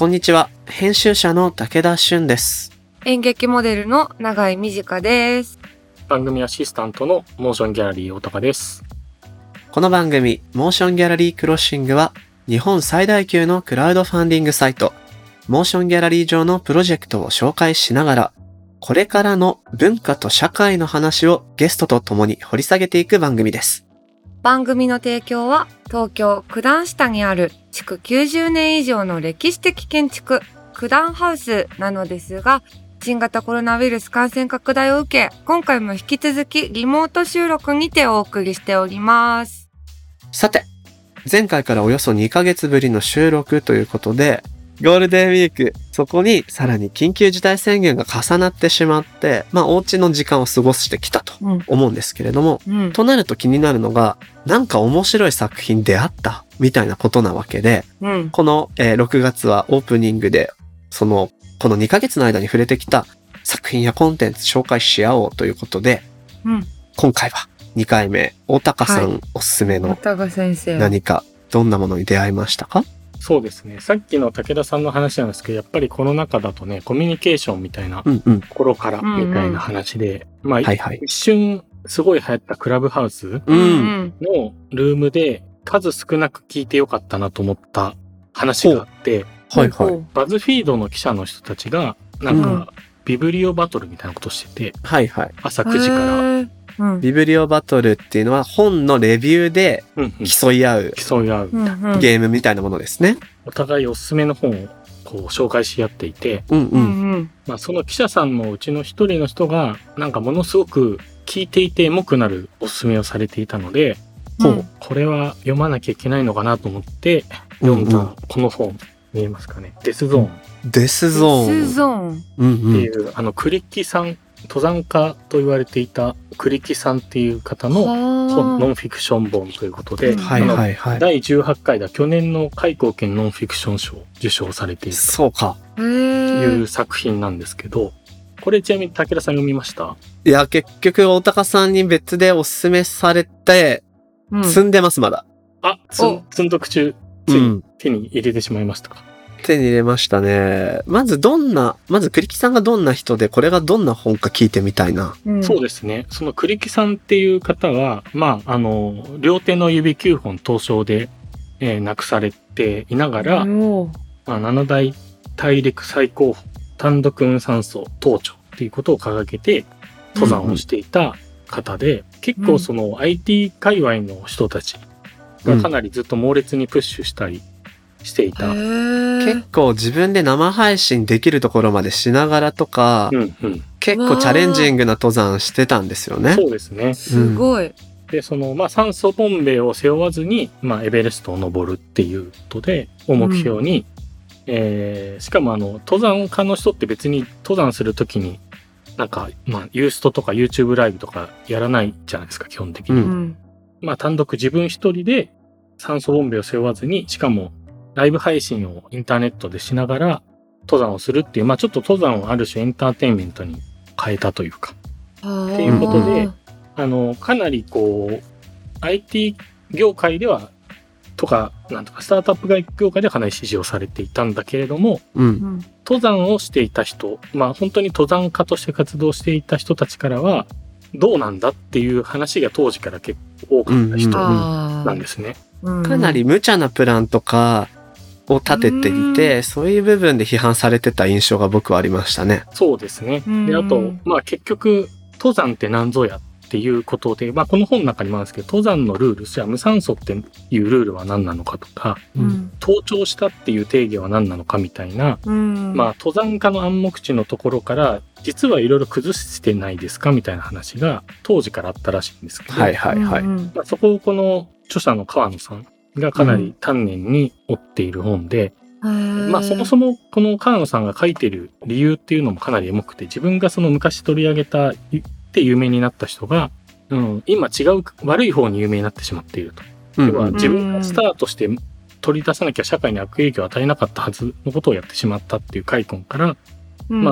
こんにちは、編集者の武田俊です。演劇モデルの永井美智香です。番組アシスタントのモーションギャラリー大高です。この番組モーションギャラリークロッシングは、日本最大級のクラウドファンディングサイトモーションギャラリー上のプロジェクトを紹介しながら、これからの文化と社会の話をゲストと共に掘り下げていく番組です。番組の提供は、東京九段下にある築90年以上の歴史的建築九段ハウスなのですが、新型コロナウイルス感染拡大を受け、今回も引き続きリモート収録にてお送りしております。さて、前回からおよそ2ヶ月ぶりの収録ということで、ゴールデンウィーク、そこにさらに緊急事態宣言が重なってしまって、お家の時間を過ごしてきたと思うんですけれども、となると気になるのが、なんか面白い作品出会ったみたいなことなわけで、この、6月はオープニングで、この2ヶ月の間に触れてきた作品やコンテンツ紹介し合おうということで、今回は2回目、大高さんおすすめの何か、どんなものに出会いましたか？そうですね、さっきの武田さんの話なんですけど、やっぱりコロナ禍だとね、コミュニケーションみたいな頃からみたいな話で、一瞬すごい流行ったクラブハウスのルームで数少なく聞いてよかったなと思った話があって、バズフィードの記者の人たちがなんかビブリオバトルみたいなことしてて、朝9時から。ビブリオバトルっていうのは、本のレビューで競い合う、ゲームみたいなものですね。お互いおすすめの本をこう紹介し合っていて、その記者さんのうちの一人の人が、なんかものすごく聞いていてエモくなるおすすめをされていたので、これは読まなきゃいけないのかなと思って読んだこの本、見えますかね？デスゾーン。デスゾーンっていう、クリッキさん、登山家と言われていた栗木さんっていう方のノンフィクション本ということで、第18回だ去年の開高研ノンフィクション賞を受賞されているという作品なんですけど、これちなみに武田さん読みました？いや、結局大高さんに別でおすすめされて積んでます、まだ。積んどく中、つい手に入れてしまいましたか？手に入れましたね。まず栗木さんがどんな人で、これがどんな本か聞いてみたいな。そうですね。その栗木さんっていう方は、両手の指9本凍傷で、亡くされていながら、7大大陸最高峰単独無酸素登頂っていうことを掲げて登山をしていた方で、結構その IT 界隈の人たちがかなりずっと猛烈にプッシュしたりしていた。結構自分で生配信できるところまでしながらとか、結構チャレンジングな登山してたんですよね。そうですね。すごい。で、酸素ボンベを背負わずに、エベレストを登るっていうことで、を目標に、しかも登山家の人って別に登山するときに、ユーストとか YouTube ライブとかやらないじゃないですか、基本的に。単独自分一人で酸素ボンベを背負わずに、しかも、ライブ配信をインターネットでしながら登山をするっていう、ちょっと登山をある種エンターテインメントに変えたというか、っていうことで、かなりこう、IT 業界では、スタートアップ業界ではかなり支持をされていたんだけれども、登山をしていた人、本当に登山家として活動していた人たちからは、どうなんだっていう話が当時から結構多かった人なんですね。かなり無茶なプランとか、を立てていて、そういう部分で批判されてた印象が僕はありましたね。そうですね。で、あと、結局、登山って何ぞやっていうことで、この本の中にもあるんですけど、登山のルール、じゃあ無酸素っていうルールは何なのかとか、登頂したっていう定義は何なのかみたいな、登山家の暗黙知のところから、実はいろいろ崩してないですかみたいな話が当時からあったらしいんですけど、そこをこの著者の川野さん、がかなり丹念に追っている本で、そもそもこの川野さんが書いてる理由っていうのもかなりエモくて、自分がその昔取り上げたって有名になった人が、今違う悪い方に有名になってしまっていると。要は自分がスターとして取り出さなきゃ社会に悪影響を与えなかったはずのことをやってしまったっていう開墾から、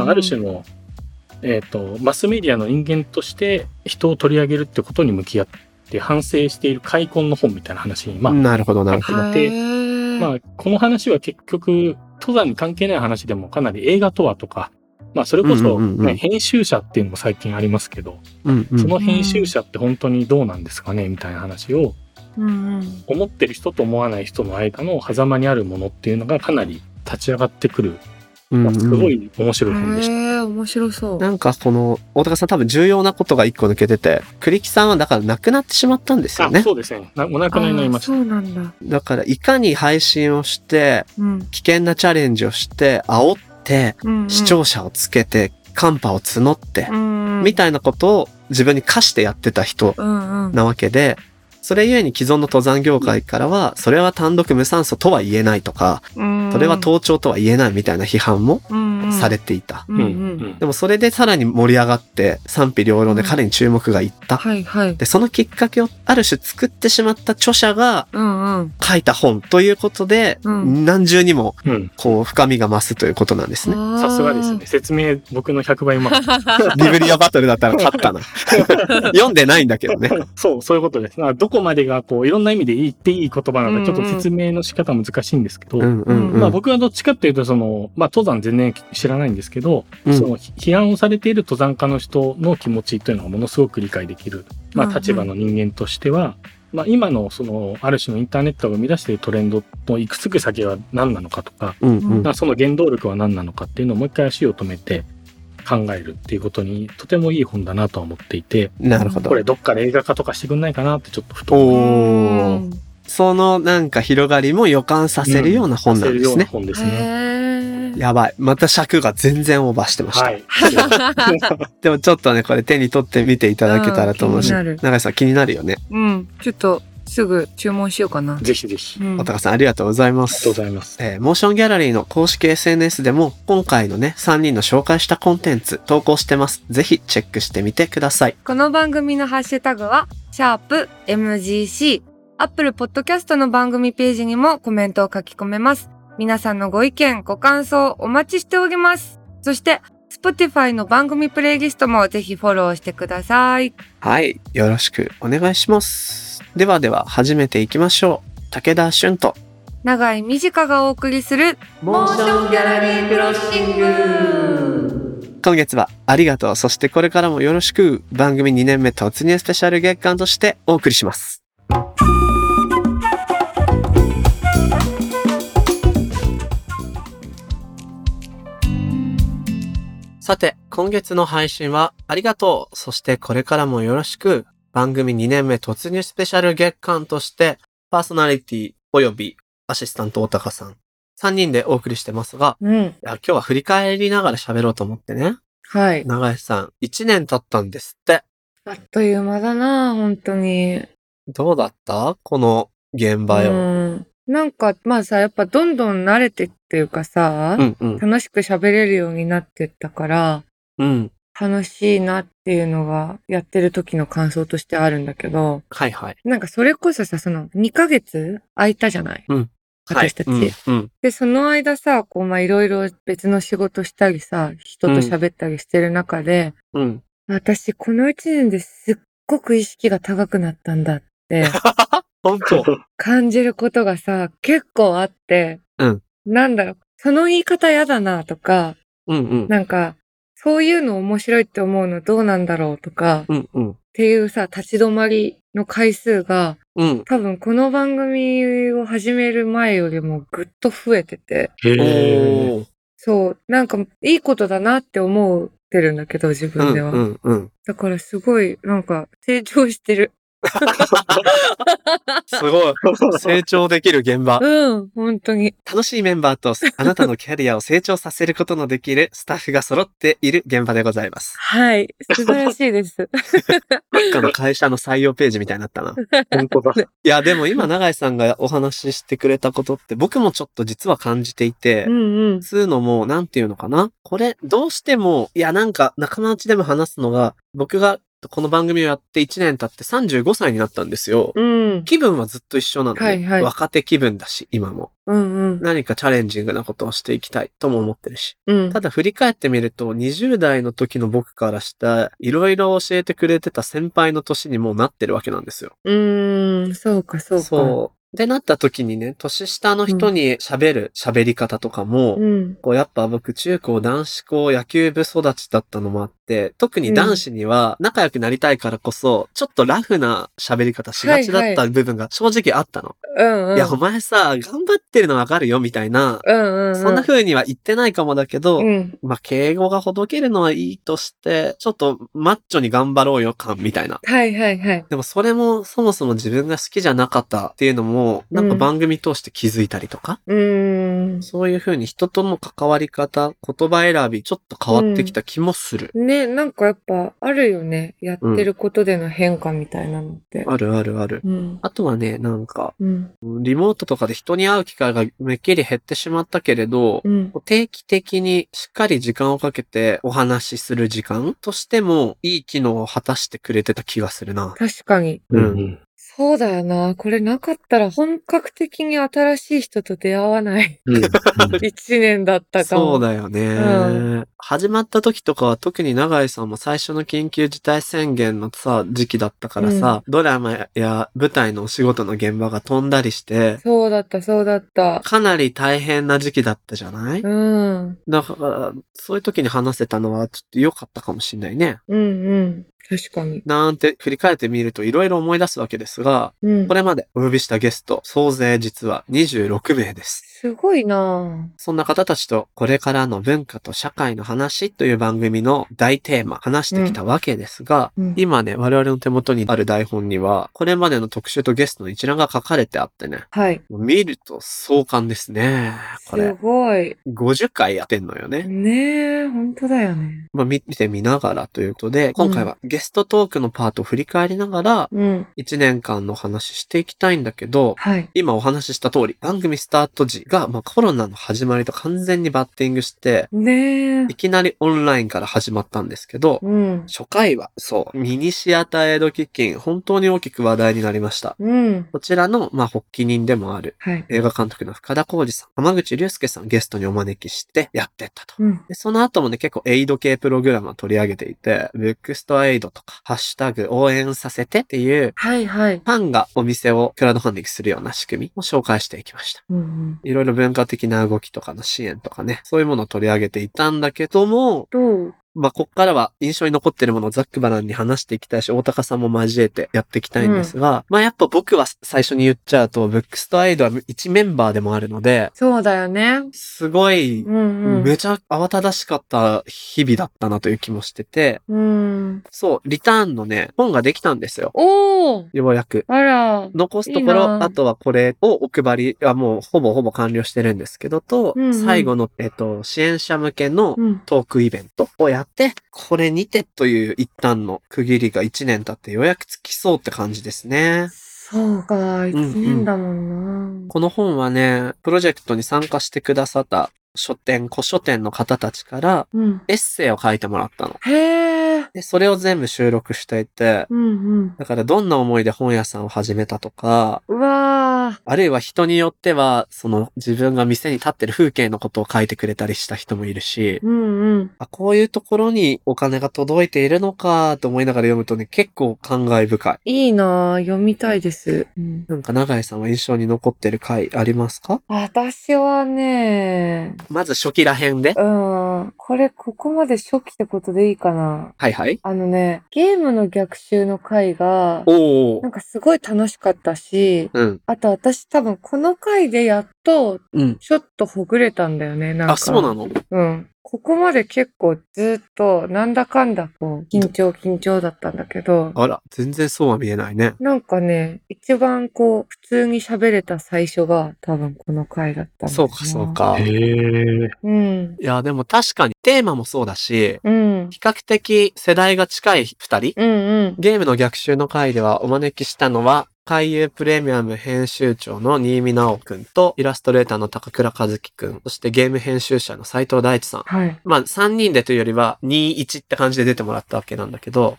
ある種の、マスメディアの人間として人を取り上げるってことに向き合って、で反省している開墾の本みたいな話になっていて、この話は結局登山に関係ない話でもかなり映画とはとか、まあ、それこそ、ね、うんうんうん、編集者っていうのも最近ありますけど、うんうん、その編集者って本当にどうなんですかねみたいな話を、うんうん、思ってる人と思わない人の間の狭間にあるものっていうのがかなり立ち上がってくる、まあ、すごい面白い本でした。うんうん、面白そう。なんかこの大高さん多分重要なことが一個抜けてて、栗木さんはだから亡くなってしまったんですよね。あ、そうですね。お亡くなりになりました。そうなんだ。だからいかに配信をして、うん、危険なチャレンジをして煽って、うんうん、視聴者をつけて寒波を募って、うんうん、みたいなことを自分に課してやってた人なわけで、うんうん、それゆえに既存の登山業界からはそれは単独無酸素とは言えないとか、それは登頂とは言えないみたいな批判もされていた。でもそれでさらに盛り上がって賛否両論で彼に注目がいった、はいはい、でそのきっかけをある種作ってしまった著者が書いた本ということで、何重にもこう深みが増すということなんですね。さすがですね。説明僕の100倍うまいリブリアバトルだったら勝ったな読んでないんだけどね。そういうことです。どこまでがこういろんな意味で言っていい言葉なのでちょっと説明の仕方難しいんですけど、うんうんうん、まあ、僕はどっちかっていうとその、まあ、登山全然知らないんですけど、うん、その批判をされている登山家の人の気持ちというのはものすごく理解できる、まあ、立場の人間としては、まあ、今のそのある種のインターネットが生み出しているトレンドのいくつく先は何なのかとか、うんうん、まあ、その原動力は何なのかっていうのをもう一回足を止めて考えるっていうことにとてもいい本だなとは思っていて。なるほど。これどっかで映画化とかしてくんないかなってちょっとふと思います。そのなんか広がりも予感させるような本なんですね。させるような本ですね。やばい、また尺が全然オーバーしてました、はい、でもちょっとねこれ手に取って見ていただけたらと思うし、永井さん気になるよね。うん、ちょっとすぐ注文しようかな。ぜひぜひ。大高さんありがとうございます。ありがとうございます。モーションギャラリーの公式 SNS でも今回のね3人の紹介したコンテンツ投稿してます。ぜひチェックしてみてください。この番組のハッシュタグは#MGC。Apple Podcast の番組ページにもコメントを書き込めます。皆さんのご意見ご感想お待ちしております。そして。Spotify の番組プレイリストもぜひフォローしてください。はい、よろしくお願いします。では始めていきましょう。武田俊と永井美智香がお送りするモーションギャラリークロッシング。今月はありがとう、そしてこれからもよろしく。番組2年目突入スペシャル月間としてお送りします。さて、今月の配信はありがとう、そしてこれからもよろしく。番組2年目突入スペシャル月間としてパーソナリティおよびアシスタント大高さん3人でお送りしてますが、うん、いや今日は振り返りながら喋ろうと思ってね。はい、永井さん1年経ったんですって。あっという間だな。本当にどうだったこの現場よ。なんかまあさ、やっぱどんどん慣れてっていうかさ、うんうん、楽しく喋れるようになってったから、うん、楽しいなっていうのがやってる時の感想としてあるんだけど、はいはい、なんかそれこそさ、その2ヶ月空いたじゃない、うん、私たち、はい、うんうん、でその間さ、こうまあいろいろ別の仕事したりさ、人と喋ったりしてる中で、うん、私この1年ですっごく意識が高くなったんだって本当感じることがさ結構あって、うん、なんだろう、その言い方やだなとか、うんうん、なんかそういうの面白いって思うのどうなんだろうとか、うんうん、っていうさ立ち止まりの回数が、うん、多分この番組を始める前よりもぐっと増えてて、へ、そうなんかいいことだなって思ってるんだけど自分では、うんうんうん、だからすごいなんか成長してるすごい成長できる現場。うん、本当に楽しいメンバーとあなたのキャリアを成長させることのできるスタッフが揃っている現場でございます。はい、素晴らしいです。なんかの会社の採用ページみたいになったな。本当だ。いやでも今永井さんがお話ししてくれたことって僕もちょっと実は感じていて、うんうん、そういうのもなんていうのかな、これどうしてもいやなんか仲間内でも話すのが、僕がこの番組をやって1年経って35歳になったんですよ、うん、気分はずっと一緒なので、はいはい、若手気分だし今も、うんうん、何かチャレンジングなことをしていきたいとも思ってるし、うん、ただ振り返ってみると20代の時の僕からしたいろいろ教えてくれてた先輩の年にもうなってるわけなんですよ。そうかそうか。そでなった時にね、年下の人に喋る喋り方とかも、うん、こうやっぱ僕中高男子校野球部育ちだったのもあって、特に男子には仲良くなりたいからこそ、ちょっとラフな喋り方しがちだった部分が正直あったの。はいはい、いやお前さ、頑張ってるのわかるよみたいな、そんな風には言ってないかもだけど、まあ敬語がほどけるのはいいとして、ちょっとマッチョに頑張ろうよ感みたいな。はいはいはい。でもそれもそもそも自分が好きじゃなかったっていうのも、なんか番組通して気づいたりとか、そういう風に人との関わり方、言葉選びちょっと変わってきた気もする、ね。なんかやっぱあるよね、やってることでの変化みたいなのって、あるあるある、あとはね、なんか、リモートとかで人に会う機会がめっきり減ってしまったけれど、定期的にしっかり時間をかけてお話しする時間としてもいい機能を果たしてくれてた気がするな。確かに、そうだよな。これなかったら本格的に新しい人と出会わない一年だったかも。そうだよね、始まった時とかは特に永井さんも最初の緊急事態宣言のさ時期だったからさ、ドラマや舞台のお仕事の現場が飛んだりして、そうだった。かなり大変な時期だったじゃない？だからそういう時に話せたのはちょっと良かったかもしれないね。確かに。なんて振り返ってみるといろいろ思い出すわけですが、これまでお呼びしたゲスト、総勢実は26名です。すごいなぁ。そんな方たちとこれからの文化と社会の話という番組の大テーマ話してきたわけですが、今ね、我々の手元にある台本にはこれまでの特集とゲストの一覧が書かれてあってね。はい。見ると壮観ですね。これ。すごい。50回やってんのよね。ねえ、本当だよね。まあ見てみながらということで、今回はゲストトークのパートを振り返りながら、1年間の話していきたいんだけど、今お話しした通り、番組スタート時が、まあ、コロナの始まりと完全にバッティングして、いきなりオンラインから始まったんですけど、初回は、ミニシアターエイド基金、本当に大きく話題になりました。こちらの、まあ、発起人でもある、映画監督の深田浩二さん、浜口竜介さんゲストにお招きしてやってったと。でその後もね、結構エイド系プログラムを取り上げていて、ブックストアエイドとか、ハッシュタグ応援させてっていう、ファンがお店をクラウドファンディングするような仕組みを紹介していきました。いろいろ文化的な動きとかの支援とかね、そういうものを取り上げていたんだけども、まあ、こっからは印象に残ってるものをざっくばらんに話していきたいし、大高さんも交えてやっていきたいんですが、まあ、やっぱ僕は最初に言っちゃうと、ブックストアエイドは一メンバーでもあるので、そうだよね。すごい、めちゃ慌ただしかった日々だったなという気もしてて、リターンのね、本ができたんですよ。ようやく。残すところ、あとはこれをお配りはもうほぼ完了してるんですけどと、最後の、支援者向けのトークイベントをやって、これにてという一旦の区切りが1年経ってようやくつきそうって感じですね。そうか、1年だもんな、この本はね、プロジェクトに参加してくださった古書店の方たちから、エッセイを書いてもらったの。でそれを全部収録していて、だからどんな思いで本屋さんを始めたとか、あるいは人によってはその自分が店に立ってる風景のことを書いてくれたりした人もいるし、こういうところにお金が届いているのかと思いながら読むとね、結構感慨深い。いいなぁ、読みたいです、なんか永井さんは印象に残ってる回ありますか？私はね、まず初期ら辺で、ここまで初期ってことでいいかな。あのね、ゲームの逆襲の回がなんかすごい楽しかったし、あと私多分この回でやっとちょっとほぐれたんだよね、なんか。あ、そうなの？ここまで結構ずっとなんだかんだこう緊張だったんだけど。あら、全然そうは見えないね。なんかね、一番こう普通に喋れた最初が多分この回だったんです。そうか。へえ。いやでも確かにテーマもそうだし、比較的世代が近い二人、ゲームの逆襲の回ではお招きしたのは、海遊プレミアム編集長の新見直くんとイラストレーターの高倉和樹くん、そしてゲーム編集者の斉藤大地さん、まあ3人でというよりは 2-1 って感じで出てもらったわけなんだけど、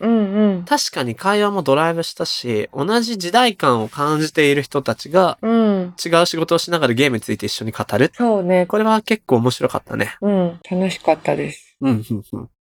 確かに会話もドライブしたし、同じ時代感を感じている人たちが違う仕事をしながらゲームについて一緒に語る、そうね、これは結構面白かったね。楽しかったです。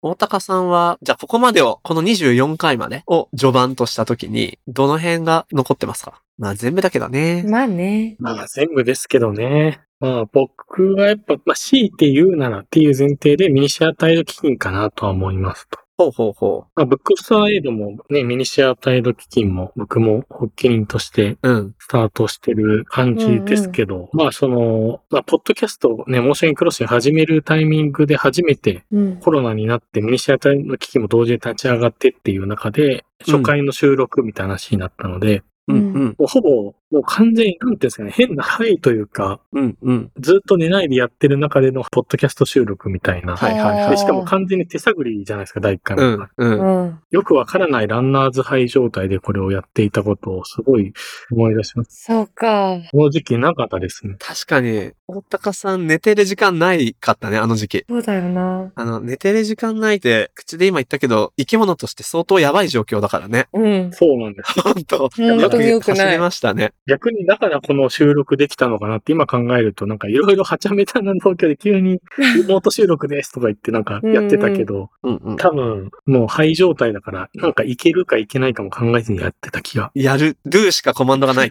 大高さんは、じゃあここまでを、この24回までを序盤としたときに、どの辺が残ってますか？まあ全部だけどね。まあね。まあ全部ですけどね。まあ僕はやっぱ、まあ強いて言うならっていう前提でミニシアタイド基金かなとは思いますと。ほうほうほう。まあ、ブックオフサイドもね、ミニシアタイド基金も僕も発起人としてスタートしてる感じですけど、うんうん、まあその、まあ、ポッドキャストをね、モーションクロスに始めるタイミングで初めてコロナになってミニシアタイド基金も同時に立ち上がってっていう中で、初回の収録みたいな話になったので、うんうん、もうほぼもう完全になんていうんですかね、変な範囲というか、うんうん、ずっと寝ないでやってる中でのポッドキャスト収録みたいな、はいはいはい、でしかも完全に手探りじゃないですか、第一回も、うんうん、よくわからないランナーズハイ状態でこれをやっていたことをすごい思い出します。そうか、この時期なかったですね。確かに大高さん寝てる時間ないかったね、あの時期。そうだよな。寝てる時間ないって口で今言ったけど、生き物として相当やばい状況だからね。うん、そうなんです。本当よく走りましたね。逆にだからこの収録できたのかなって今考えると、なんかいろいろはちゃめたな東京で急にリモート収録ですとか言ってなんかやってたけど、うん、うん、多分もう肺状態だからなんかいけるかいけないかも考えずにやってた気が。やるルーしかコマンドがない。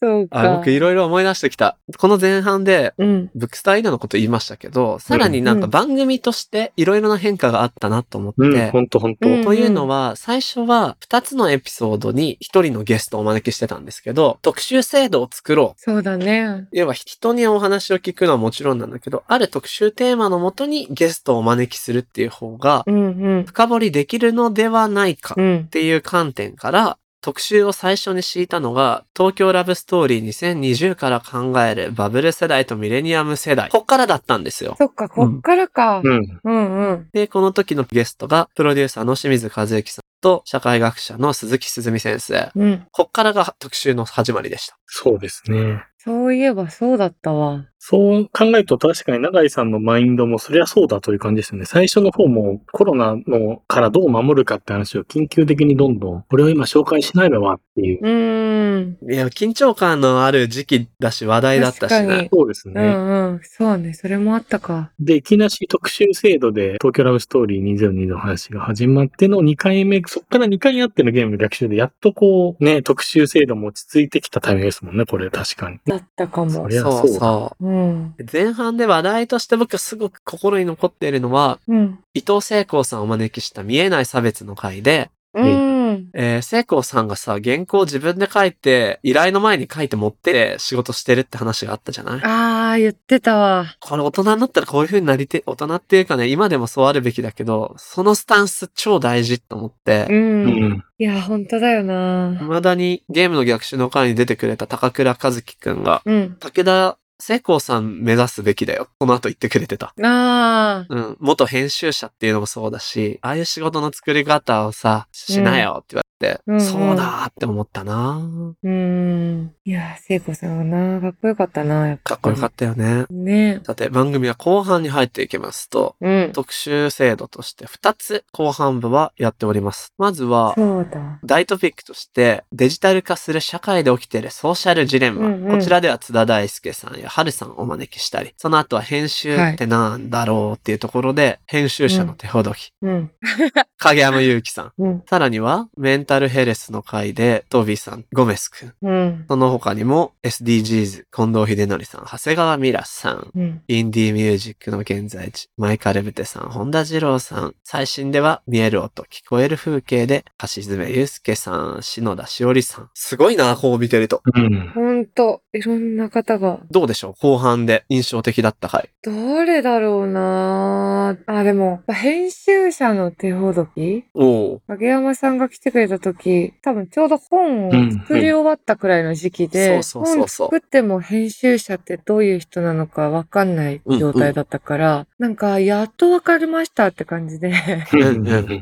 そうか。僕いろいろ思い出してきた。この前半でブックスタイルのこと言いましたけど、さらになんか番組としていろいろな変化があったなと思って。うん、本当本当。というのは最初は2つのエピソードに1人のゲストをお招きしてたんですけど、特集制度を作ろう。そうだね。要は人にお話を聞くのはもちろんなんだけど、ある特集テーマのもとにゲストをお招きするっていう方が深掘りできるのではないかっていう観点から、うん、特集を最初に敷いたのが東京ラブストーリー2020から考えるバブル世代とミレニアム世代、こっからだったんですよ。そっか、こっからか、うんうんうん、でこの時のゲストがプロデューサーの清水和之さんと社会学者の鈴木すずみ先生、うん、こっからが特集の始まりでした。そうですね。そういえばそうだったわ。そう考えると確かに永井さんのマインドもそりゃそうだという感じですよね。最初の方もコロナのからどう守るかって話を緊急的にどんどん、これを今紹介しないのはっていう。いや、緊張感のある時期だし話題だったしね。そうですね。うんうん。そうね。それもあったか。で、いきなし特集制度で東京ラブストーリー2020の話が始まっての2回目、そっから2回あってのゲーム逆襲でやっとこうね、特集制度も落ち着いてきたタイミングですもんね、これ確かに。だったかも。そりゃそうそう。うん、前半で話題として僕がすごく心に残っているのは、うん、伊藤聖光さんをお招きした見えない差別の回で、うん、聖光さんがさ、原稿を自分で書いて依頼の前に書いて持って仕事してるって話があったじゃない。ああ、言ってたわ。これ大人になったらこういう風になりて、大人っていうかね、今でもそうあるべきだけど、そのスタンス超大事と思って、うんうん、いや本当だよな。未だにゲームの逆襲の回に出てくれた高倉和樹くんが、うん、武田聖光さん目指すべきだよ。この後言ってくれてた。ああ。うん。元編集者っていうのもそうだし、ああいう仕事の作り方をさ、しなよって言われて、うんうんうん、そうだーって思ったな。いや、聖光さんはな、かっこよかったな、やっぱ。かっこよかったよね。ね。さて、番組は後半に入っていきますと、うん、特集制度として2つ後半部はやっております。まずは、そうだ。大トピックとして、デジタル化する社会で起きているソーシャルジレンマ。うんうん、こちらでは津田大介さんや春さんをお招きしたり、その後は編集ってなんだろうっていうところで、はい、編集者の手ほどき、うん、影山優輝さん、うん、さらにはメンタルヘルスの回でトビーさん、ゴメス君、うん、その他にも SDGs 近藤秀則さん、長谷川ミラさん、うん、インディーミュージックの現在地マイカレブテさん、本田二郎さん、最新では見える音聞こえる風景で橋爪祐介さん、篠田しおりさん。すごいな、こう見てると、うん、ほんといろんな方が。どうでしょう、後半で印象的だった回。どれだろうなぁ。あ、でも、編集者の手ほどき？影山さんが来てくれた時、多分ちょうど本を作り終わったくらいの時期で、本作っても編集者ってどういう人なのかわかんない状態だったから、うんうん、なんか、やっとわかりましたって感じで、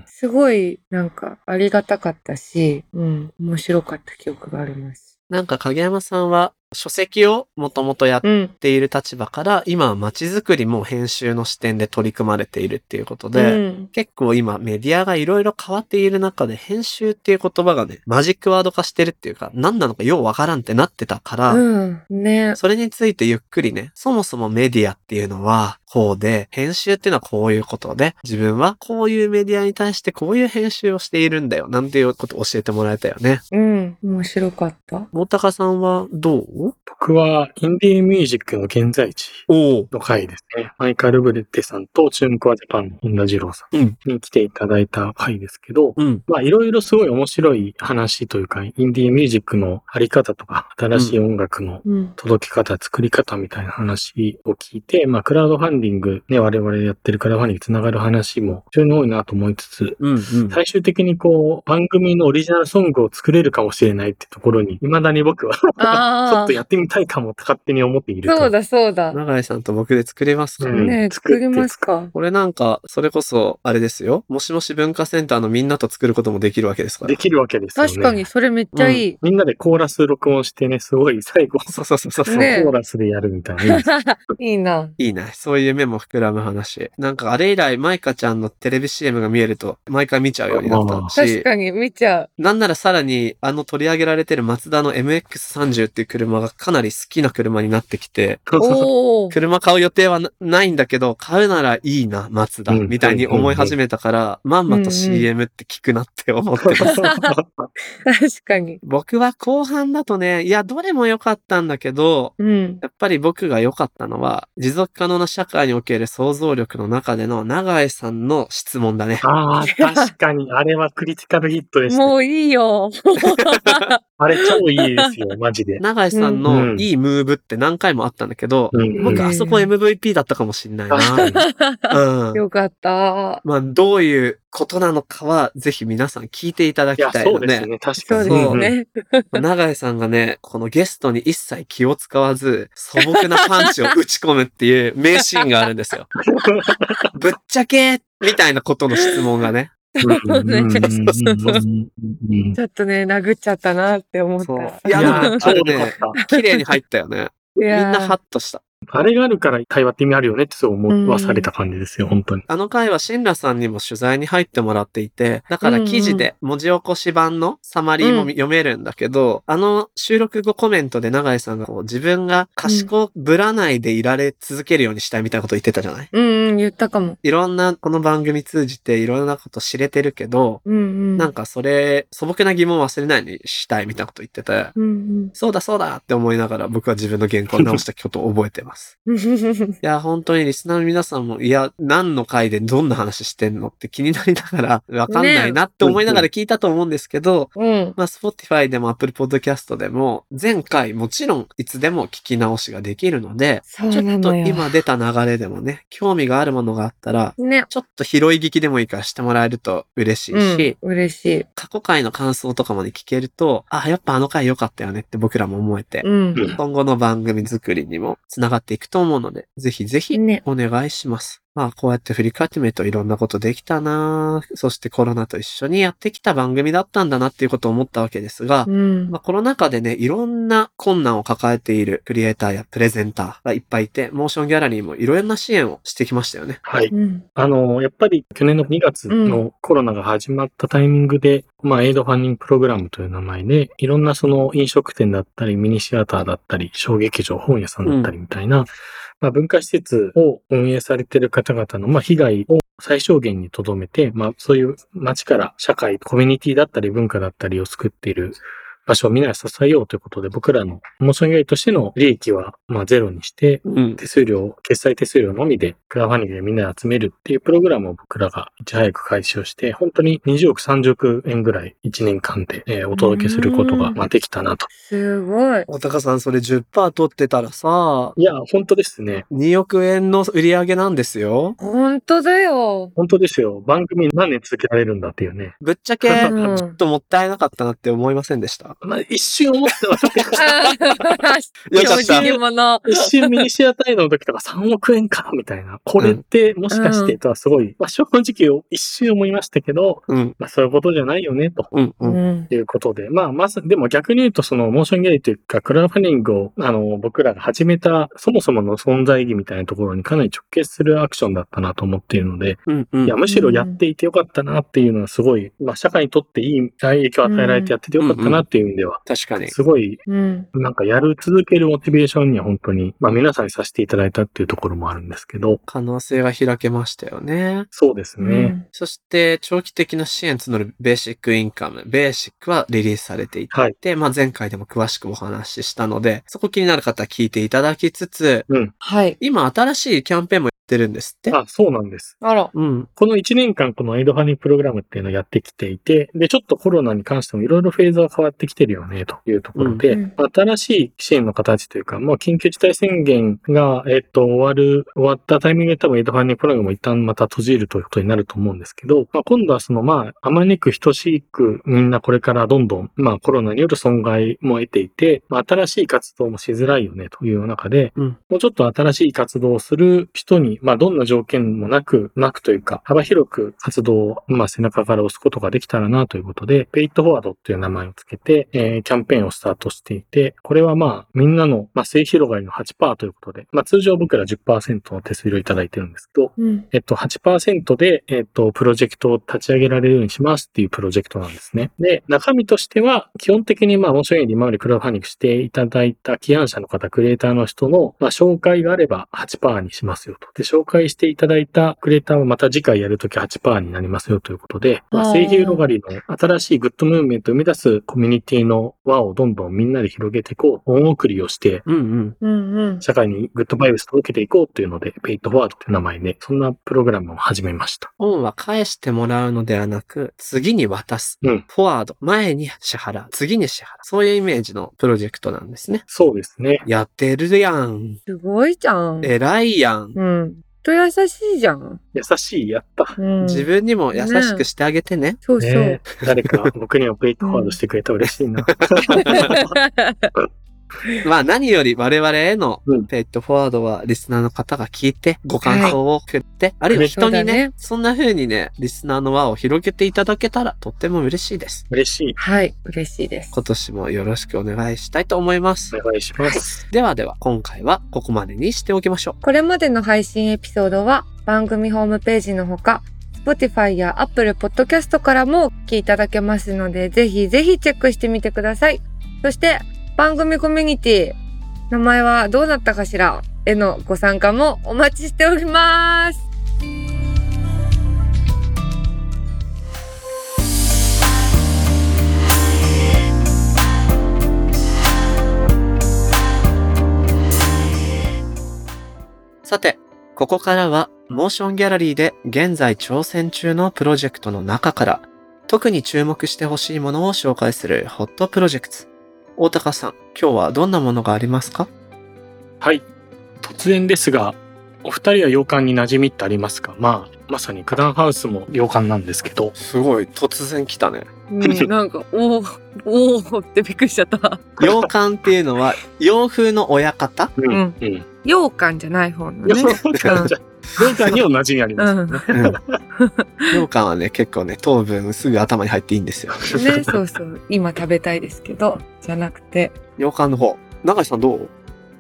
すごい、なんか、ありがたかったし、うん、面白かった記憶があります。なんか影山さんは書籍をもともとやっている立場から、今は街づくりも編集の視点で取り組まれているっていうことで、結構今メディアがいろいろ変わっている中で、編集っていう言葉がね、マジックワード化してるっていうか、何なのかようわからんってなってたから、それについてゆっくりね、そもそもメディアっていうのはこうで、編集っていうのはこういうことで、自分はこういうメディアに対してこういう編集をしているんだよ、なんていうことを教えてもらえたよね。面白かった。大高さんはどう？僕はインディーミュージックの現在地の回ですね。マイカル・ブレッテさんと注目はジャパンの本田二郎さんに来ていただいた回ですけど、まあいろいろすごい面白い話というか、インディーミュージックのあり方とか、新しい音楽の届き方、作り方みたいな話を聞いて、まあクラウドファンディングね、我々やってるクラウドファンディングにつながる話も非常に多いなと思いつつ、最終的にこう番組のオリジナルソングを作れるかもしれないってところに、未だに僕はちょっとやってみたいかも勝手に思っている。そうだ。永井さんと僕で作れますかね。作れますか。これなんかそれこそあれですよ。もしもし文化センターのみんなと作ることもできるわけですから。できるわけですよね。確かにそれめっちゃいい。みんなでコーラス録音してね、すごい最後そう、ね、コーラスでやるみたいな。いいな。そういう夢も膨らむ話。なんかあれ以来マイカちゃんのテレビ CM が見えると毎回見ちゃうようになったし。確かに見ちゃう。なんならさらに取り上げられてるマツダの MX30 っていう車がかなり好きな車になってきて、車買う予定はないんだけど、買うならいいなマツダみたいに思い始めたから、まんまと CM って聞くなって思ってます。確かに。僕は後半だとね、いやどれも良かったんだけど、やっぱり僕が良かったのは持続可能な社会における想像力の中での永井さんの質問だね。ああ確かにあれはクリティカルヒットでした。もういいよ。あれ超いいですよマジで。永井さんのいいムーブって何回もあったんだけど、僕あそこ MVP だったかもしんないな。よかった。まあどういうことなのかはぜひ皆さん聞いていただきたいよね。いやそうですね、確かにそうですね。永井さんがね、このゲストに一切気を使わず素朴なパンチを打ち込むっていう名シーンがあるんですよ。ぶっちゃけみたいなことの質問がね。ちょっとね殴っちゃったなって思った。いやあれね綺麗に入ったよね。みんなハッとした。あれがあるから対話って意味あるよねってそう思わされた感じですよ、本当に。あの回はシンラさんにも取材に入ってもらっていて、だから記事で文字起こし版のサマリーも読めるんだけど、あの収録後コメントで永井さんがこう自分が賢ぶらないでいられ続けるようにしたいみたいなこと言ってたじゃない？言ったかも。いろんなこの番組通じていろんなこと知れてるけど、なんかそれ素朴な疑問を忘れないようにしたいみたいなこと言ってて、そうだって思いながら僕は自分の原稿を直したことを覚えてます。いや本当にリスナーの皆さんもいや何の回でどんな話してんのって気になりながらわかんないなって思いながら聞いたと思うんですけど、まあ Spotify でも Apple Podcast でも前回もちろんいつでも聞き直しができるので、ちょっと今出た流れでもね興味があるものがあったら、ちょっと拾い聞きでもいいからしてもらえると嬉しいし、過去回の感想とかまで聞けると、あやっぱあの回良かったよねって僕らも思えて、今後の番組作りにもつながっていくと思うので、ぜひぜひお願いします。まあこうやって振り返ってみるといろんなことできたな、そしてコロナと一緒にやってきた番組だったんだなっていうことを思ったわけですが、まあコロナ禍でねいろんな困難を抱えているクリエイターやプレゼンターがいっぱいいて、モーションギャラリーもいろんな支援をしてきましたよね。はい。やっぱり去年の2月のコロナが始まったタイミングで、まあエイドファンディングプログラムという名前でいろんなその飲食店だったりミニシアターだったり小劇場本屋さんだったりみたいな、まあ文化施設を運営されている方々のまあ被害を最小限に留めて、まあそういう街から社会、コミュニティだったり文化だったりを作っている場所をみんなで支えようということで、僕らのモーションギャラリーとしての利益はまあゼロにして、決済手数料のみでクラウドファンディングでみんなで集めるっていうプログラムを僕らがいち早く開始をして、本当に20億30億円ぐらい1年間で、お届けすることがまあできたなと。すごい。大高さんそれ 10% 取ってたらさ。いや、本当ですね。2億円の売り上げなんですよ。本当だよ。本当ですよ。番組何年続けられるんだっていうね。ぶっちゃけ、ちょっともったいなかったなって思いませんでした？一瞬思ってました。よかった。一瞬ミニシアタイドの時とか3億円かみたいな。これってもしかしてとはすごい、まあ、正直一瞬思いましたけど、まあ、そういうことじゃないよねと、いうことで、まあまずでも逆に言うとそのモーションギャリーというかクラウドファンディングを僕らが始めたそもそもの存在意義みたいなところにかなり直結するアクションだったなと思っているので、いやむしろやっていてよかったなっていうのはすごい、まあ、社会にとっていい影響を与えられてやっててよかったなっていう意味では、確かにすごいなんかやる続けるモチベーションには本当に、まあ、皆さんにさせていただいたっていうところもあるんですけど、可能性が開けましたよね。そうですね、そして長期的な支援募るベーシックインカム、ベーシックはリリースされていて、まあ、前回でも詳しくお話ししたのでそこ気になる方は聞いていただきつつ、今新しいキャンペーンもてるんですって。あ、そうなんです。あら、この1年間このエイドファンディングプログラムっていうのをやってきていて、でちょっとコロナに関してもいろいろフェーズが変わってきてるよねというところで、新しい支援の形というか、もう緊急事態宣言が終わったタイミングで多分エイドファンディングプログラムも一旦また閉じるということになると思うんですけど、まあ、今度はそのまああまねく等しくみんなこれからどんどんまあコロナによる損害も得ていて、まあ、新しい活動もしづらいよねという中で、もうちょっと新しい活動をする人にまあ、どんな条件もなくというか、幅広く活動を、まあ、背中から押すことができたらなということで、ペイットフォワードっていう名前をつけて、キャンペーンをスタートしていて、これはまあ、みんなの、まあ、性広がりの 8% ということで、まあ、通常僕ら 10% の手数料いただいてるんですけど、8% で、プロジェクトを立ち上げられるようにしますっていうプロジェクトなんですね。で、中身としては、基本的にまあ、もちろん今までクラウドファンディングしていただいた起案者の方、クリエイターの人の、まあ、紹介があれば 8% にしますよと。で紹介していただいたクリエイターはまた次回やるとき 8% になりますよということで、まあ、性広がりの新しいグッドムーブメントを生み出すコミュニティの輪をどんどんみんなで広げていこう、恩送りをして、社会にグッドバイブス届けていこうというので、ペイットフォワードという名前でそんなプログラムを始めました。恩は返してもらうのではなく、次に渡す、フォワード、前に支払う、次に支払う、そういうイメージのプロジェクトなんですね。そうですね。やってるやん。すごいじゃん。偉いやん。と優しいじゃん。優しい、やった、自分にも優しくしてあげてね。そうそう、誰か僕にもペイットフォワードしてくれたら嬉しいな。まあ何より我々へのペイットフォワードはリスナーの方が聞いてご感想を送って、あるいは人にね、そんな風にねリスナーの輪を広げていただけたらとっても嬉しいです。嬉しい。嬉しいです。今年もよろしくお願いしたいと思います。お願いします、では今回はここまでにしておきましょう。これまでの配信エピソードは番組ホームページのほかSpotify や Apple Podcast からもお聞きいただけますので、ぜひぜひチェックしてみてください。そして番組コミュニティ、名前はどうなったかしらへのご参加もお待ちしております。さて、ここからはモーションギャラリーで現在挑戦中のプロジェクトの中から特に注目してほしいものを紹介するホットプロジェクト。大高さん、今日はどんなものがありますか？はい、突然ですが、お二人は洋館に馴染みってありますか？まあ、まさにクランハウスも洋館なんですけど。すごい、突然来たね。なんか、おーってびっくりしちゃった。洋館っていうのは、洋風の親方？洋館じゃない方のね。洋館には馴染みあります。洋館はね、結構ね、糖分すぐ頭に入っていいんですよ。ね、そうそう。今食べたいですけど、じゃなくて。洋館の方。永井さんどう？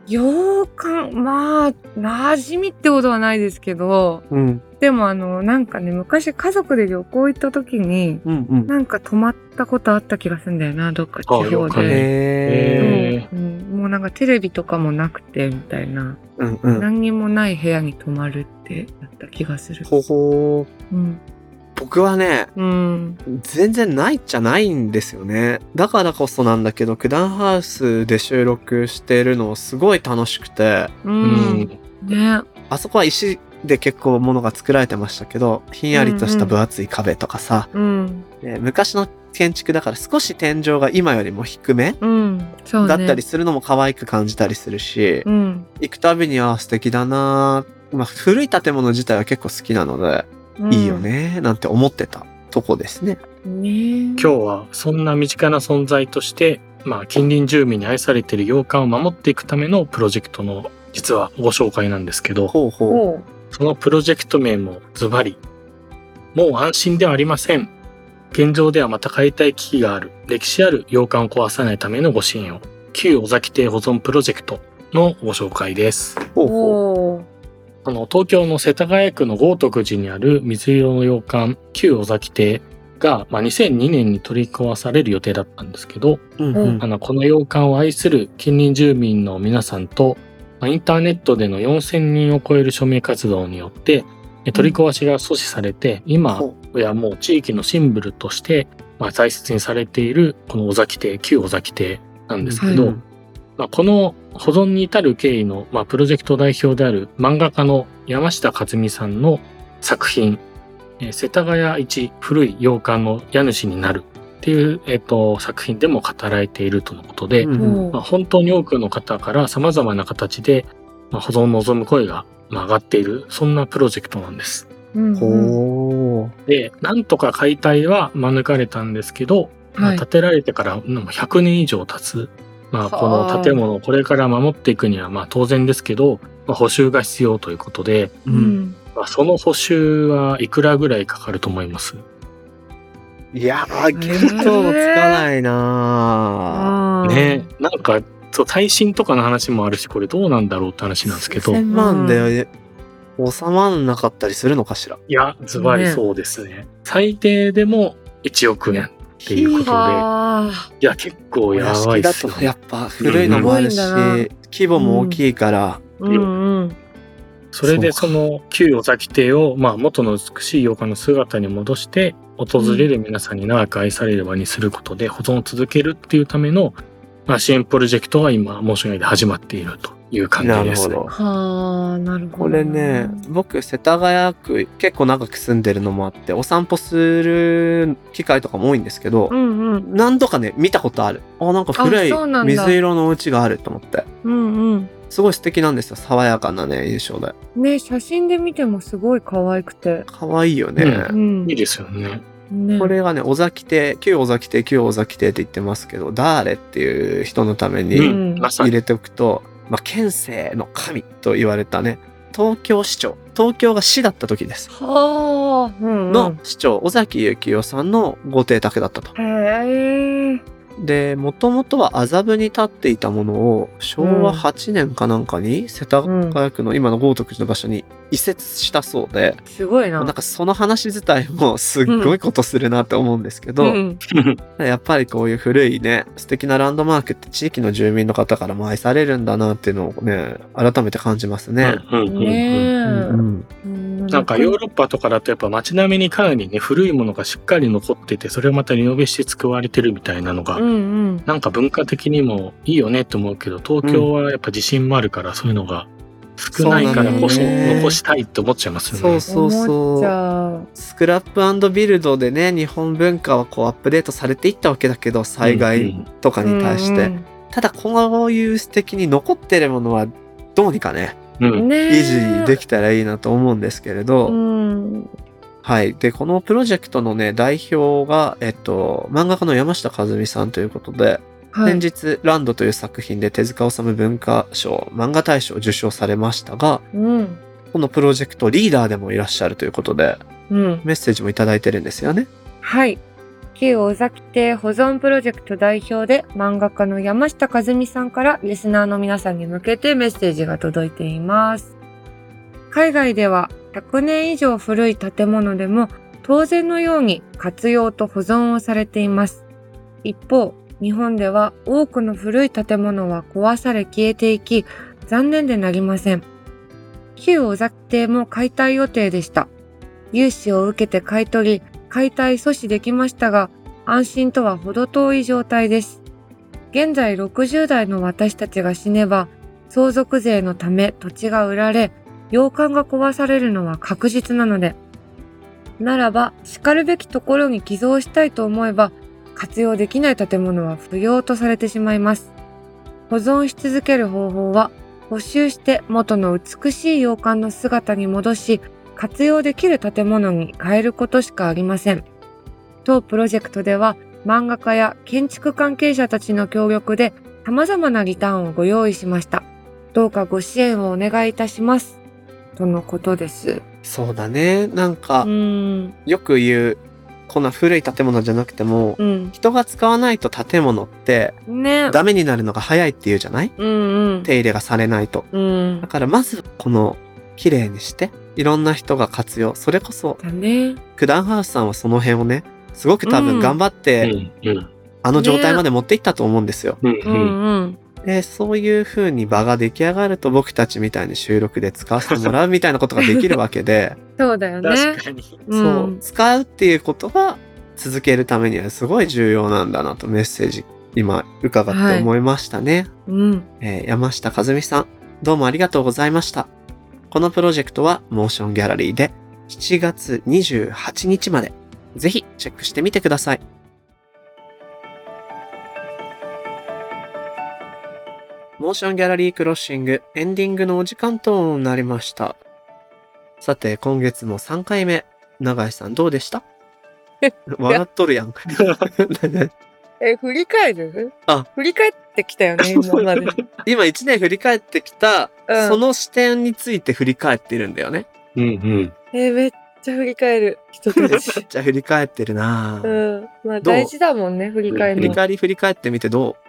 洋館、まあ、馴染みってことはないですけど、でもなんかね、昔家族で旅行行った時に、なんか泊まったことあった気がするんだよな、どっか地方で。もうなんかテレビとかもなくて、みたいな。何にもない部屋に泊まるってなった気がする。ほほー。僕はね、全然ないっちゃないんですよね。だからこそなんだけど、クラウドハウスで収録してるのすごい楽しくて、ね、あそこは石で結構物が作られてましたけど、ひんやりとした分厚い壁とかさ、昔の建築だから少し天井が今よりも低め、だったりするのも可愛く感じたりするし、行くたびには素敵だな、まあ、古い建物自体は結構好きなのでいいよねなんて思ってたとこですね。今日はそんな身近な存在としてまあ、近隣住民に愛されている洋館を守っていくためのプロジェクトの実はご紹介なんですけど、ほうほう、そのプロジェクト名もズバリ、もう安心ではありません。現状ではまた解体危機がある歴史ある洋館を壊さないためのご支援を、旧尾崎邸保存プロジェクトのご紹介です。ほうほう、東京の世田谷区の豪徳寺にある水色の洋館旧尾崎邸が、まあ、2002年に取り壊される予定だったんですけど、うんうん、この洋館を愛する近隣住民の皆さんと、まあ、インターネットでの4000人を超える署名活動によって取り壊しが阻止されて、今はもう地域のシンボルとして、まあ、大切にされているこの尾崎邸旧尾崎邸なんですけど、うんうん、まあ、この保存に至る経緯の、まあ、プロジェクト代表である漫画家の山下和美さんの作品、世田谷一古い洋館の家主になるっていう、作品でも語られているとのことで、うん、まあ、本当に多くの方から様々な形で、まあ、保存を望む声が、まあ、上がっている、そんなプロジェクトなんです、うん、ほー。で、なんとか解体は免れたんですけど、まあ、建てられてから100年以上経つ、まあ、この建物をこれから守っていくにはまあ当然ですけど、まあ、補修が必要ということで、うん、まあ、その補修はいくらぐらいかかると思います？いやー、見当もつかないなー、ね、なんか耐震とかの話もあるし、これどうなんだろうって話なんですけど、1000万で収まんなかったりするのかしら。いや、ズバリそうですね、ね、最低でも1億円っていうことで、いや結構やばいっすよ。やっぱ古いのもあるし、うん、規模も大きいから、うんうん、それでその旧尾崎邸を、まあ、元の美しい洋館の姿に戻して訪れる皆さんに長く愛されればにすることで保存を続けるっていうための、まあ、支援プロジェクトが今モーション内で始まっているという感じですね。なるほど。はー、なるほど。これね、僕世田谷区結構長く住んでるのもあってお散歩する機会とかも多いんですけど、うんうん、何度かね見たことある。あ、なんか古い水色のお家があると思って、うんうん、すごい素敵なんですよ。爽やかなね印象でね、写真で見てもすごい可愛くて、可愛いよね、うんうん、いいですよね。ね、これがね、尾崎邸旧尾崎邸旧尾崎邸って言ってますけど、ダーレっていう人のために入れておくと、うん、まあ、県政の神と言われたね、東京市長、東京が市だった時です。はあ、うんうん、の市長、尾崎幸雄さんのご邸宅だったと。へえ。で、もともとは麻布に立っていたものを昭和8年かなんかに世田谷区の今の豪徳寺の場所に移設したそうで、うん、すごいな。なんかその話自体もすっごいことするなって思うんですけど、うんうん、やっぱりこういう古いね素敵なランドマークって地域の住民の方からも愛されるんだなっていうのをね改めて感じますね。なんかヨーロッパとかだとやっぱ街並みにかなりね古いものがしっかり残ってて、それをまたリノベして使われてるみたいなのが、うんうん、なんか文化的にもいいよねと思うけど、東京はやっぱ地震もあるから、うん、そういうのが少ないからこそ残したいって思っちゃいますよね。そうそうそう。スクラップ&ビルドでね日本文化はこうアップデートされていったわけだけど、災害とかに対して、うんうん、ただこういう素敵に残ってるものはどうにかね、うん、維持できたらいいなと思うんですけれど、うん、はい。でこのプロジェクトのね代表が漫画家の山下和美さんということで、はい、先日ランドという作品で手塚治虫文化賞漫画大賞を受賞されましたが、うん、このプロジェクトリーダーでもいらっしゃるということで、うん、メッセージもいただいてるんですよね。はい。旧尾崎邸保存プロジェクト代表で漫画家の山下和美さんからリスナーの皆さんに向けてメッセージが届いています。海外では100年以上古い建物でも当然のように活用と保存をされています。一方日本では多くの古い建物は壊され消えていき、残念でなりません。旧尾崎邸も解体予定でした。融資を受けて買い取り解体阻止できましたが、安心とは程遠い状態です。現在60代の私たちが死ねば、相続税のため土地が売られ、洋館が壊されるのは確実なので、ならば叱るべきところに寄贈したいと思えば、活用できない建物は不要とされてしまいます。保存し続ける方法は、補修して元の美しい洋館の姿に戻し、活用できる建物に変えることしかありません。当プロジェクトでは漫画家や建築関係者たちの協力で様々なリターンをご用意しました。どうかご支援をお願いいたします。とのことです。そうだね。なんか、よく言う、こんな古い建物じゃなくても、人が使わないと建物って、ね、ダメになるのが早いっていうじゃない？手入れがされないと。だからまず、この、綺麗にして、いろんな人が活用。それこそ、九段ハウスさんはその辺をね、すごく多分頑張って、あの状態まで持っていったと思うんですよ。で、そういう風に場が出来上がると僕たちみたいに収録で使わせてもらうみたいなことができるわけで。そうだよね。確かに。そう、使うっていうことが続けるためにはすごい重要なんだなとメッセージ今伺って思いましたね。山下和美さん、どうもありがとうございました。このプロジェクトはモーションギャラリーで7月28日までぜひチェックしてみてください。モーションギャラリークロッシングエンディングのお時間となりました。さて今月も3回目、永井さんどうでした？笑っとるやん。振り返る？振り返ってきたよね今まで。今1年振り返ってきた、その視点について振り返ってるんだよね。めっちゃ振り返る人たち。めっちゃ振り返ってるな。まあ大事だもんね振り返るの。振り返ってみてどう？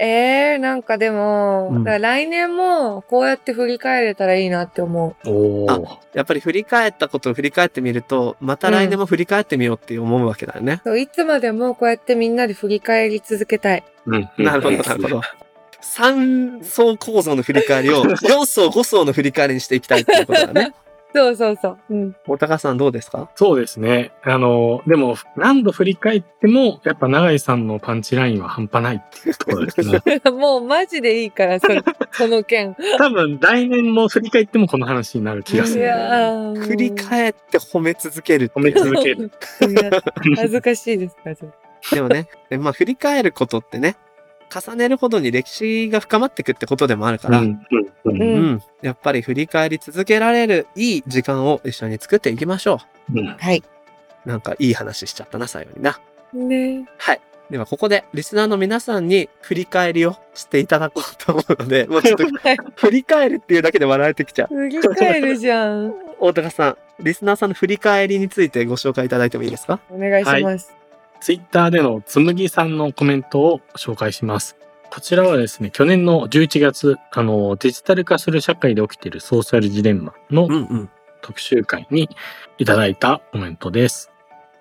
なんかでも、だから来年もこうやって振り返れたらいいなって思う。やっぱり振り返ったことを振り返ってみると、また来年も振り返ってみようって思うわけだよね。そう、いつまでもこうやってみんなで振り返り続けたい。なるほど、なるほど。3層構造の振り返りを4層、5層の振り返りにしていきたいっていうことだね。そうそうそう。お高さんどうですか？そうですね。でも、何度振り返っても、やっぱ永井さんのパンチラインは半端ないっていうところですね。もうマジでいいから、その件。多分、来年も振り返ってもこの話になる気がする。振り返って褒め続ける。褒め続ける。恥ずかしいですか、ちょっと。でもね、まあ、振り返ることってね、重ねるほどに歴史が深まっていくってことでもあるから、やっぱり振り返り続けられるいい時間を一緒に作っていきましょう。はい。なんかいい話しちゃったな、最後にな。ね。はい。ではここでリスナーの皆さんに振り返りをしていただこうと思うので、もうちょっと振り返るっていうだけで笑えてきちゃう。振り返るじゃん。大高さん、リスナーさんの振り返りについてご紹介いただいてもいいですか？お願いします。はい、ツイッターでのつむぎさんのコメントを紹介します。こちらはですね、去年の11月、デジタル化する社会で起きているソーシャルジレンマの特集会にいただいたコメントです。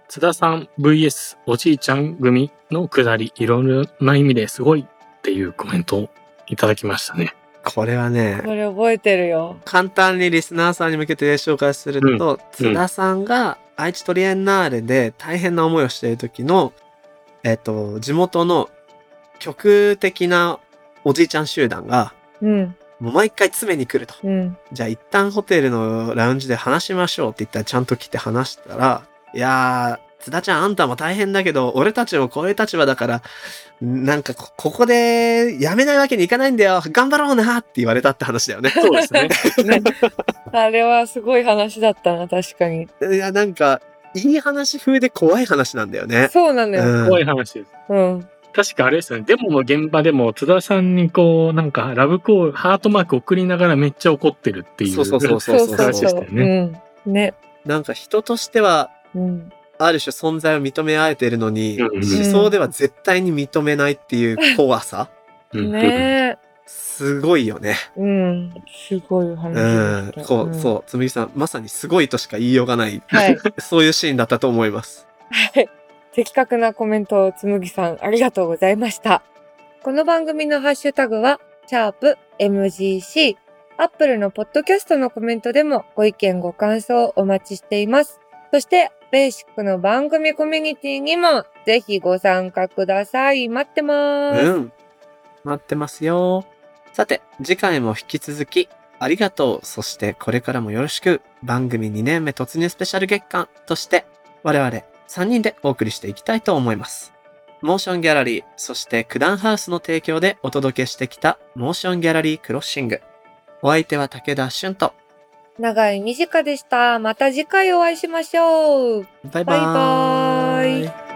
津田さん vs おじいちゃん組のくだり、いろいろな意味ですごいっていうコメントをいただきましたね。これはね、これ覚えてるよ。簡単にリスナーさんに向けて紹介すると、津田さんが愛知トリエンナーレで大変な思いをしている時の、地元の局的なおじいちゃん集団が、もう毎回詰めに来ると、じゃあ一旦ホテルのラウンジで話しましょうって言ったらちゃんと来て話したら、いやー、津田ちゃんあんたも大変だけど、俺たちもこういう立場だから、なんかここでやめないわけにいかないんだよ、頑張ろうなって言われたって話だよね。そうですね。あれはすごい話だったな、確かに。いや、なんか、いい話風で怖い話なんだよね。そうなんだよ。怖い話です。確かあれですよね。デモの現場でも津田さんにこう、なんか、ラブコール、ハートマーク送りながらめっちゃ怒ってるっていう。そう話でしたよね。ね。なんか人としては、ある種存在を認め合えてるのに、思想では絶対に認めないっていう怖さ。ねえ。すごいよね。すごい話だった。そう、つむぎさん、まさにすごいとしか言いようがない、そういうシーンだったと思います。はい。的確なコメントをつむぎさん、ありがとうございました。この番組のハッシュタグは、#MGC、Apple のポッドキャストのコメントでもご意見ご感想をお待ちしています。そして、ベーシックの番組コミュニティにもぜひご参加ください。待ってます。待ってますよ。さて、次回も引き続き、ありがとう、そしてこれからもよろしく、番組2年目突入スペシャル月間として、我々3人でお送りしていきたいと思います。モーションギャラリー、そして九段ハウスの提供でお届けしてきたモーションギャラリークロッシング。お相手は武田俊と、永井美智香でした。また次回お会いしましょう。バイバイ。バイバーイ。